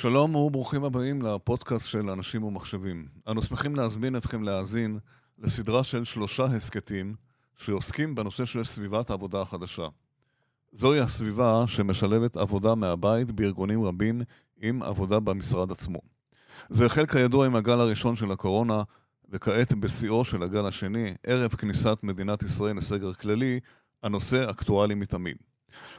שלום וברוכים הבאים לפודקאסט של אנשים ומחשבים. אנו שמחים להזמין אתכם להאזין לסדרה של 3 הסקטים שעוסקים בנושא של סביבת העבודה החדשה. זוהי הסביבה שמשלבת עבודה מהבית בארגונים רבים עם עבודה במשרד עצמו. זה החל כידוע עם הגל הראשון של הקורונה, וכעת בשיאו של הגל השני, ערב כניסת מדינת ישראל לסגר כללי, הנושא אקטואלי מתמיד.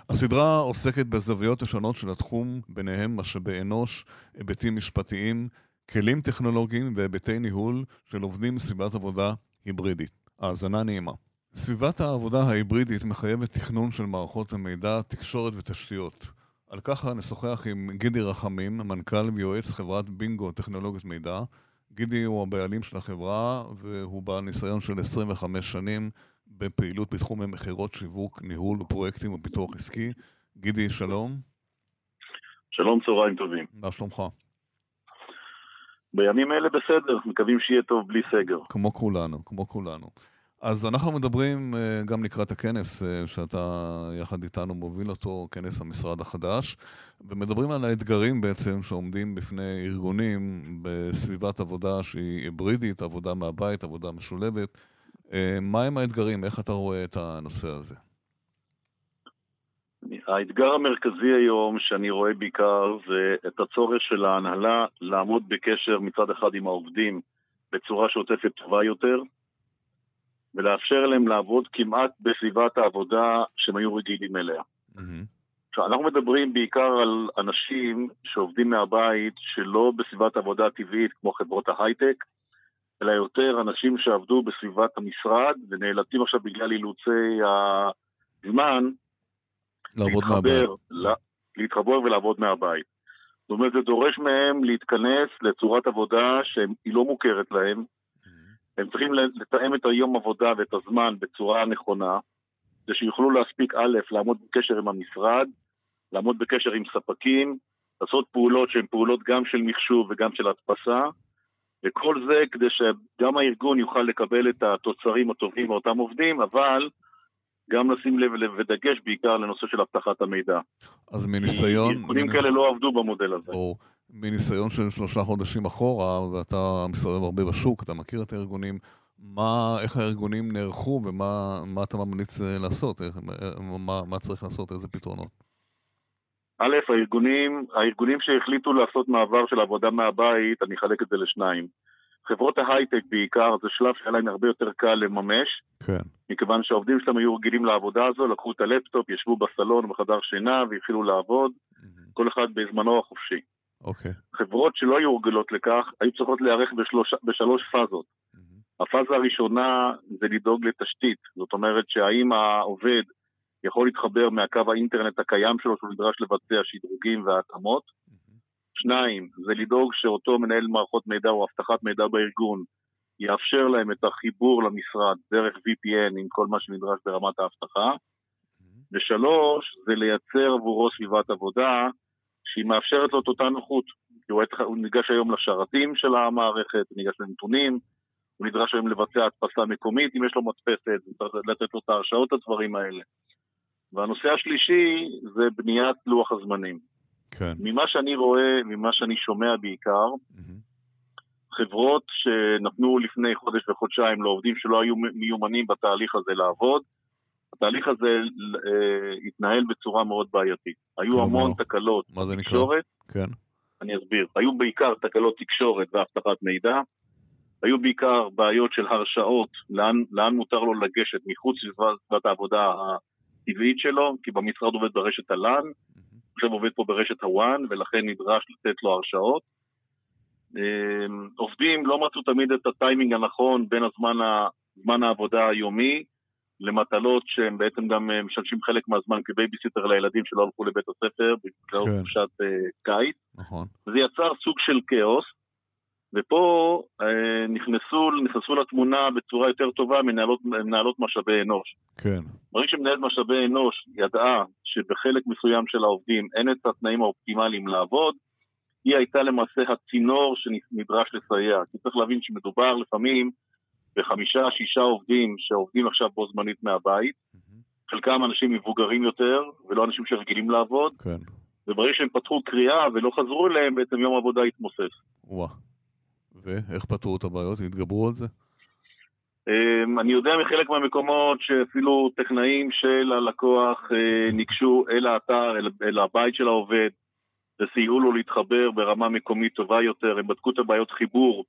הסדרה עוסקת בזוויות השונות של התחום, ביניהם משאבי אנוש, היבטים משפטיים, כלים טכנולוגיים והיבטי ניהול של עובדים בסביבת עבודה היברידית. האזנה נעימה. סביבת העבודה ההיברידית מחייבת תכנון של מערכות המידע, תקשורת ותשתיות. על כך נשוחח עם גידי רחמים, מנכ"ל ויועץ חברת בינגו טכנולוגית מידע. גידי הוא הבעלים של החברה והוא בעל ניסיון של 25 שנים בפעילות בתחום המחירות, שיווק, ניהול ופרויקטים ופיתוח עסקי. גידי, שלום. שלום, צהריים טובים. מה שלומך? בימים אלה בסדר, מקווים שיהיה טוב בלי סגר. כמו כולנו, כמו כולנו. אז אנחנו מדברים גם לקראת הכנס שאתה יחד איתנו מוביל אותו, כנס המשרד החדש, ומדברים על האתגרים בעצם שעומדים בפני ארגונים בסביבת עבודה שהיא היברידית, עבודה מהבית, עבודה משולבת. מה הם האתגרים? איך אתה רואה את הנושא הזה? האתגר המרכזי היום שאני רואה בעיקר זה את הצורך של ההנהלה לעמוד בקשר מצד אחד עם העובדים בצורה שעוטפת טובה יותר, ולאפשר להם לעבוד כמעט בסביבת העבודה שהם היו רגילים אליה. אנחנו מדברים בעיקר על אנשים שעובדים מהבית שלא בסביבת עבודה טבעית כמו חברות ההייטק, אלא יותר אנשים שעבדו בסביבת המשרד, ונאלצים עכשיו בגלל אילוצי הזמן להתחבר ולעבוד מהבית. זאת אומרת, זה דורש מהם להתכנס לצורת עבודה שהיא לא מוכרת להם, הם צריכים לתאם את היום עבודה ואת הזמן בצורה נכונה, זה שיוכלו להספיק א', לעמוד בקשר עם המשרד, לעמוד בקשר עם ספקים, לעשות פעולות שהן פעולות גם של מחשוב וגם של הדפסה, וכל זה כדי שגם הארגון יוכל לקבל את התוצרים הטובים מאותם עובדים, אבל גם לשים לב ודגש בעיקר לנושא של הבטחת המידע. אז מניסיון... ארגונים כאלה לא עבדו במודל הזה. או... מניסיון של 3 חודשים אחורה, ואתה מסתובב הרבה בשוק, אתה מכיר את הארגונים, איך הארגונים נערכו ומה אתה ממליץ לעשות, מה צריך לעשות, איזה פתרונות? א', הארגונים שהחליטו לעשות מעבר של עבודה מהבית, אני אחלק את זה לשניים. חברות ההייטק בעיקר, זה שלב שהיה להם הרבה יותר קל לממש, כן. מכיוון שהעובדים שלהם היו רגילים לעבודה הזו, לקחו את הלפטופ, ישבו בסלון, בחדר שינה, והתחילו לעבוד, כל אחד בזמנו החופשי. Okay. חברות שלא היו רגילות לכך, היו צריכות להיערך בשלוש פאזות. הפאזה הראשונה זה לדאוג לתשתית, זאת אומרת שהאם העובד יכול להתחבר מהקו האינטרנט הקיים שלו, שהוא נדרש לבצע שדרוגים והתאמות. 2, זה לדאוג שאותו מנהל מערכות מידע או הבטחת מידע בארגון, יאפשר להם את החיבור למשרד דרך VPN עם כל מה שנדרש ברמת ההבטחה. 3, זה לייצר עבורו סביבת עבודה, שהיא מאפשרת לו את אותה נוחות. הוא ניגש היום לשרתים של המערכת, הוא ניגש לנתונים, הוא נדרש היום לבצע הדפסה מקומית, אם יש לו מדפסת, לתת לו את ההרשאות הדברים האלה. והנושא השלישי זה בניית לוח הזמנים. כן. ממה שאני רואה, ממה שאני שומע בעיקר, חברות שנתנו לפני חודש וחודשיים לעובדים שלא היו מיומנים בתהליך הזה לעבוד, התהליך הזה התנהל בצורה מאוד בעייתית. היו המון תקלות תקשורת. כן. אני אסביר. היו בעיקר תקלות תקשורת והבטחת מידע. היו בעיקר בעיות של הרשאות, לאן מותר לו לגשת מחוץ לסביבת העבודה הטבעית שלו, כי במשרד עובד ברשת הלן, עכשיו עובד פה ברשת הוואן, ולכן נדרש לתת לו הרשאות. עובדים לא מצאו תמיד את הטיימינג הנכון בין הזמן העבודה היומי, למטלות שהם בעצם גם משלשים חלק מהזמן כבייביסיטר לילדים שלא הלכו לבית הספר, בגלל חופשת קיץ. נכון. זה יצר סוג של כאוס, ופה נכנסו לתמונה בצורה יותר טובה מנהלות משאבי אנוש. כן. מראים שמנהלת משאבי אנוש ידעה שבחלק מסוים של העובדים אין את התנאים האופטימליים לעבוד, היא הייתה למעשה הצינור שנדרש לסייע. כי צריך להבין שמדובר לפעמים 5-6 עובדים שעובדים עכשיו בו זמנית מהבית, חלקם אנשים מבוגרים יותר, ולא אנשים שרגילים לעבוד, וברגע שהם פתחו קריאה ולא חזרו אליהם, בעצם יום העבודה התמוסס. וואה. ואיך פתרו את הבעיות? התגברו על זה? אני יודע מחלק מהמקומות שאפילו טכנאים של הלקוח ניגשו אל האתר, אל הבית של העובד, וסייעו לו להתחבר ברמה מקומית טובה יותר. הם בדקו את הבעיות חיבור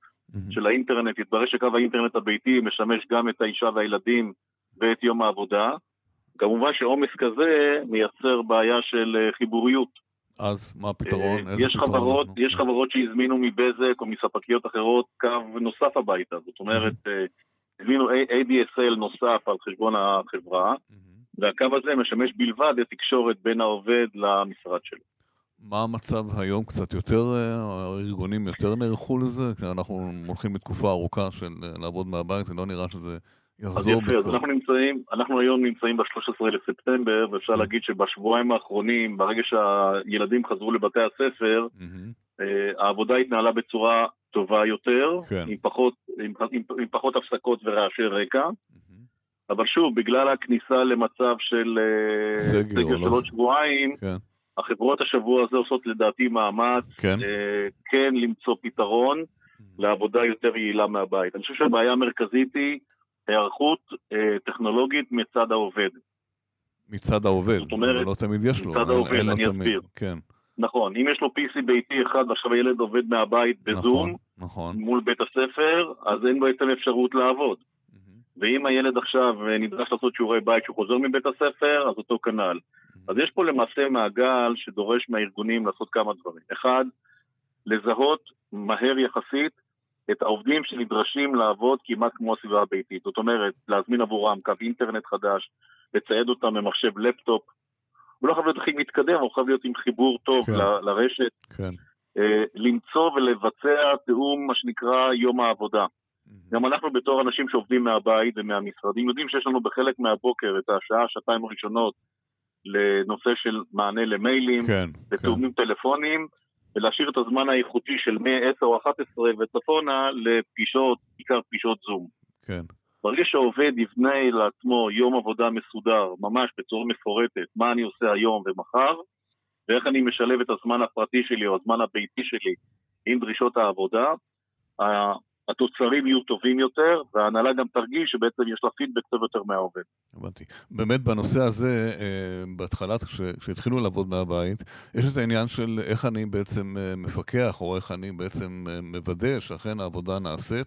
של האינטרנט. התברר שקו האינטרנט הביתי משמש גם את האישה והילדים ואת יום העבודה. כמובן שעומס כזה מייצר בעיה של חיבוריות. אז מה הפתרון? יש חברות שהזמינו מבזק או מספקיות אחרות קו נוסף הביתה. זאת אומרת, הזמינו ADSL נוסף על חשבון החברה, והקו הזה משמש בלבד את תקשורת בין העובד למשרד שלו. מה המצב היום? קצת יותר, הארגונים יותר נערכו לזה? כי אנחנו הולכים בתקופה ארוכה של לעבוד מהבית, ולא נראה שזה יחזור בכל. אז יפה, אנחנו היום נמצאים ב-13 לספטמבר, ואפשר להגיד שבשבועיים האחרונים, ברגע שהילדים חזרו לבתי הספר, העבודה התנהלה בצורה טובה יותר, עם פחות הפסקות ורעשי רקע, אבל שוב, בגלל הכניסה למצב של סגר של עוד שבועיים, החברות השבוע הזה עושות לדעתי מאמץ, כן למצוא פתרון לעבודה יותר יעילה מהבית. אני חושב שהבעיה המרכזית היא היערכות טכנולוגית מצד העובד. מצד העובד, אבל לא תמיד יש לו. מצד העובד, אני אסביר. נכון, אם יש לו PC ביתי אחד, עכשיו הילד עובד מהבית בזום, מול בית הספר, אז אין בעצם אפשרות לעבוד. ואם הילד עכשיו נדרש לעשות שיעורי בית שהוא חוזר מבית הספר, אז אותו כנ"ל. אז יש פה למעשה מעגל שדורש מהארגונים לעשות כמה דברים. אחד, לזהות מהר יחסית את העובדים שנדרשים לעבוד כמעט כמו הסביבה הביתית. זאת אומרת, להזמין עבורם קו אינטרנט חדש, לצייד אותם במחשב לפטופ. הוא לא חייב להיות הכי מתקדם, הוא חייב להיות עם חיבור טוב לרשת. למצוא ולבצע תאום, מה שנקרא, יום העבודה. גם אנחנו בתור אנשים שעובדים מהבית ומהמשרדים, יודעים שיש לנו בחלק מהבוקר את השעה, שעתיים הראשונות, לנושא של מענה למיילים, לתאומים טלפונים, ולהשאיר את הזמן האיכותי של 10 או 11 וצפונה לפגישות, בעיקר פגישות זום. כן. ברגע שהעובד יבנה לעצמו יום עבודה מסודר, ממש בצורה מפורטת, מה אני עושה היום ומחר, ואיך אני משלב את הזמן הפרטי שלי או הזמן הביתי שלי עם דרישות העבודה, התוצרים יהיו טובים יותר, וההנהלה גם תרגיש שבעצם יש לה פידבק טוב יותר מהעובד. הבנתי. באמת בנושא הזה, בהתחלת, כשהתחילו לעבוד מהבית, יש את העניין של איך אני בעצם מפקח, או איך אני בעצם מוודא שאכן העבודה נעשית,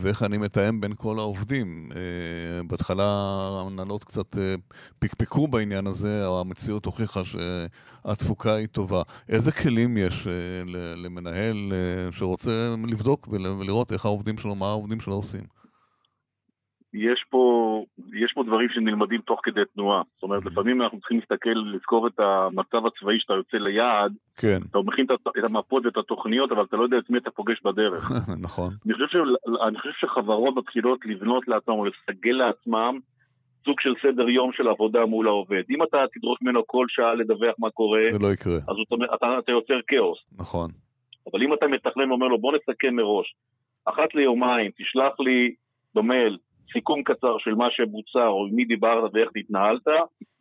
ואיך אני מתאם בין כל העובדים. בהתחלה ההנהלות קצת פקפקו בעניין הזה, או המציאות הוכיחה שהתפוקה היא טובה. איזה כלים יש למנהל שרוצה לבדוק ולראות איך העובדים שלו, מה העובדים שלו עושים? יש פה דברים שנלמדים תוך כדי תנועה. זאת אומרת, לפעמים אנחנו צריכים לזכור את המצב הצבאי שאתה יוצא ליעד. כן. אתה מכין את המפות ואת התוכניות, אבל אתה לא יודע את מי אתה פוגש בדרך. נכון. אני חושב שחברות מתחילות לבנות לעצמם או לסגל לעצמם סוג של סדר יום של עבודה מול העובד. אם אתה תדרוש ממנו כל שעה לדווח מה קורה, זה לא יקרה. אז אתה יוצר כאוס. נכון. אבל אם אתה מתכנן ואומר לו, בוא נסכם מראש. אחת ליומיים, תשלח לי במייל סיכום קצר של מה שבוצע, או מי דיברת ואיך התנהלת,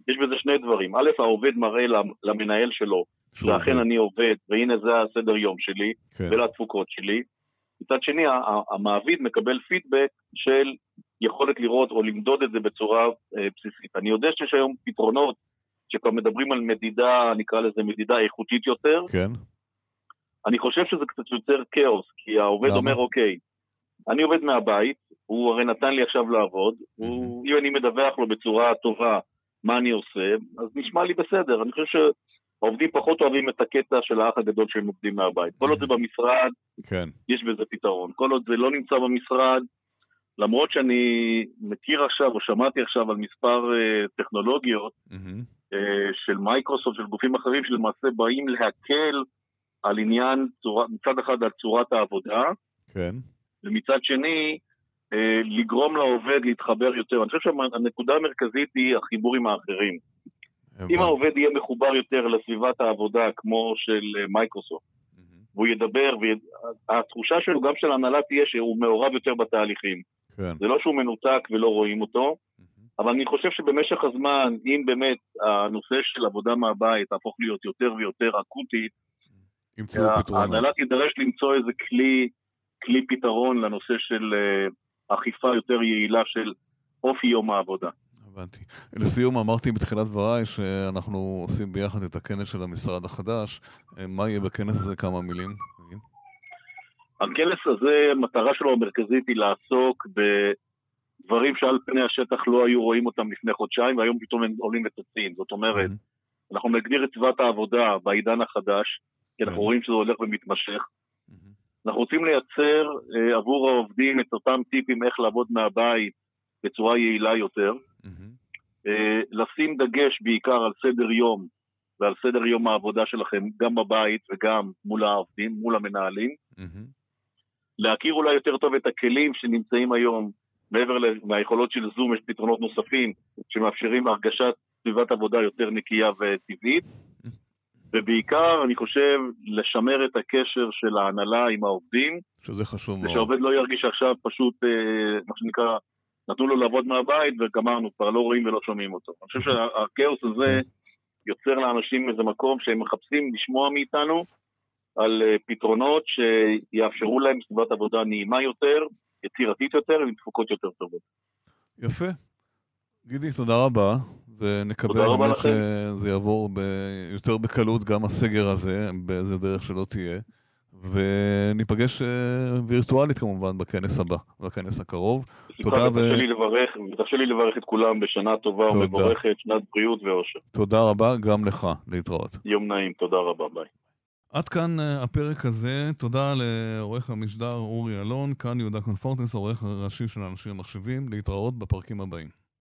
יש בזה שני דברים. א', העובד מראה למנהל שלו, שאכן אני עובד, והנה זה הסדר יום שלי, ולהתפוקות שלי. מצד שני, המעביד מקבל פידבק של יכולת לראות, או למדוד את זה בצורה בסיסית. אני יודע שיש היום פתרונות, שכבר מדברים על מדידה, נקרא לזה מדידה איכותית יותר. אני חושב שזה קצת יותר כאוס, כי העובד אומר, אוקיי, אני עובד מהבית, הוא הרי נתן לי עכשיו לעבוד, אם אני מדווח לו בצורה טובה מה אני עושה, אז נשמע לי בסדר. אני חושב שהעובדים פחות אוהבים את הקטע של האח הגדול שהם עובדים מהבית. כל עוד זה במשרד, יש בזה פתרון. כל עוד זה לא נמצא במשרד, למרות שאני מכיר עכשיו או שמעתי עכשיו על מספר טכנולוגיות של מייקרוסופט, של גופים אחרים שלמעשה באים להקל על עניין, מצד אחד על צורת העבודה, ומצד שני, לגרום לעובד להתחבר יותר. אני חושב שהנקודה המרכזית היא החיבור עם האחרים. אם העובד יהיה מחובר יותר לסביבת העבודה כמו של מייקרוסופט, והוא ידבר, התחושה שלו גם של ההנהלה תהיה שהוא מעורב יותר בתהליכים. זה לא שהוא מנותק ולא רואים אותו, אבל אני חושב שבמשך הזמן, אם באמת הנושא של עבודה מהבית תהפוך להיות יותר ויותר אקוטית, ההנהלה תידרש למצוא איזה כלי פתרון לנושא של אכיפה יותר יעילה של אופי יום העבודה. הבנתי. לסיום, אמרתי בתחילת דבריי שאנחנו עושים ביחד את הכנס של המשרד החדש. מה יהיה בכנס הזה? כמה מילים? הכנס הזה, מטרה שלו המרכזית היא לעסוק בדברים שעל פני השטח לא היו רואים אותם לפני חודשיים, והיום פתאום הם עולים ותוצאים. זאת אומרת, אנחנו נגדיר את צוות העבודה בעידן החדש, כי אנחנו רואים שזה הולך ומתמשך. אנחנו רוצים לייצר עבור העובדים את אותם טיפים איך לעבוד מהבית בצורה יעילה יותר, לשים דגש בעיקר על סדר יום, ועל סדר יום העבודה שלכם, גם בבית וגם מול העובדים, מול המנהלים, להכיר אולי יותר טוב את הכלים שנמצאים היום, מעבר מהיכולות של זום, יש פתרונות נוספים שמאפשרים הרגשת סביבת עבודה יותר נקייה וטבעית, ובעיקר אני חושב לשמר את הקשר של ההנהלה עם העובדים, שזה חשוב מאוד. ושהעובד לא ירגיש עכשיו פשוט, מה שנקרא, נתנו לו לעבוד מהבית וגמרנו, כבר לא רואים ולא שומעים אותו. אני חושב שהכאוס הזה יוצר לאנשים איזה מקום שהם מחפשים לשמוע מאיתנו על פתרונות שיאפשרו להם סביבת עבודה נעימה יותר, יצירתית יותר ועם תפוקות יותר טובות. יפה. גידי, תודה רבה. ונקבל באמת שזה יעבור יותר בקלות גם הסגר הזה, באיזה דרך שלא תהיה. וניפגש וירטואלית כמובן בכנס הבא, בכנס הקרוב. תודה ותרשה לי לברך את כולם בשנה טובה ומבורכת, שנת בריאות ואושר. תודה רבה גם לך, להתראות. יום נעים, תודה רבה, ביי. עד כאן הפרק הזה, תודה לעורך המשדר אורי אלון, כאן יהודה קונפורטנס, עורך הראשי של אנשים ומחשבים, להתראות בפרקים הבאים.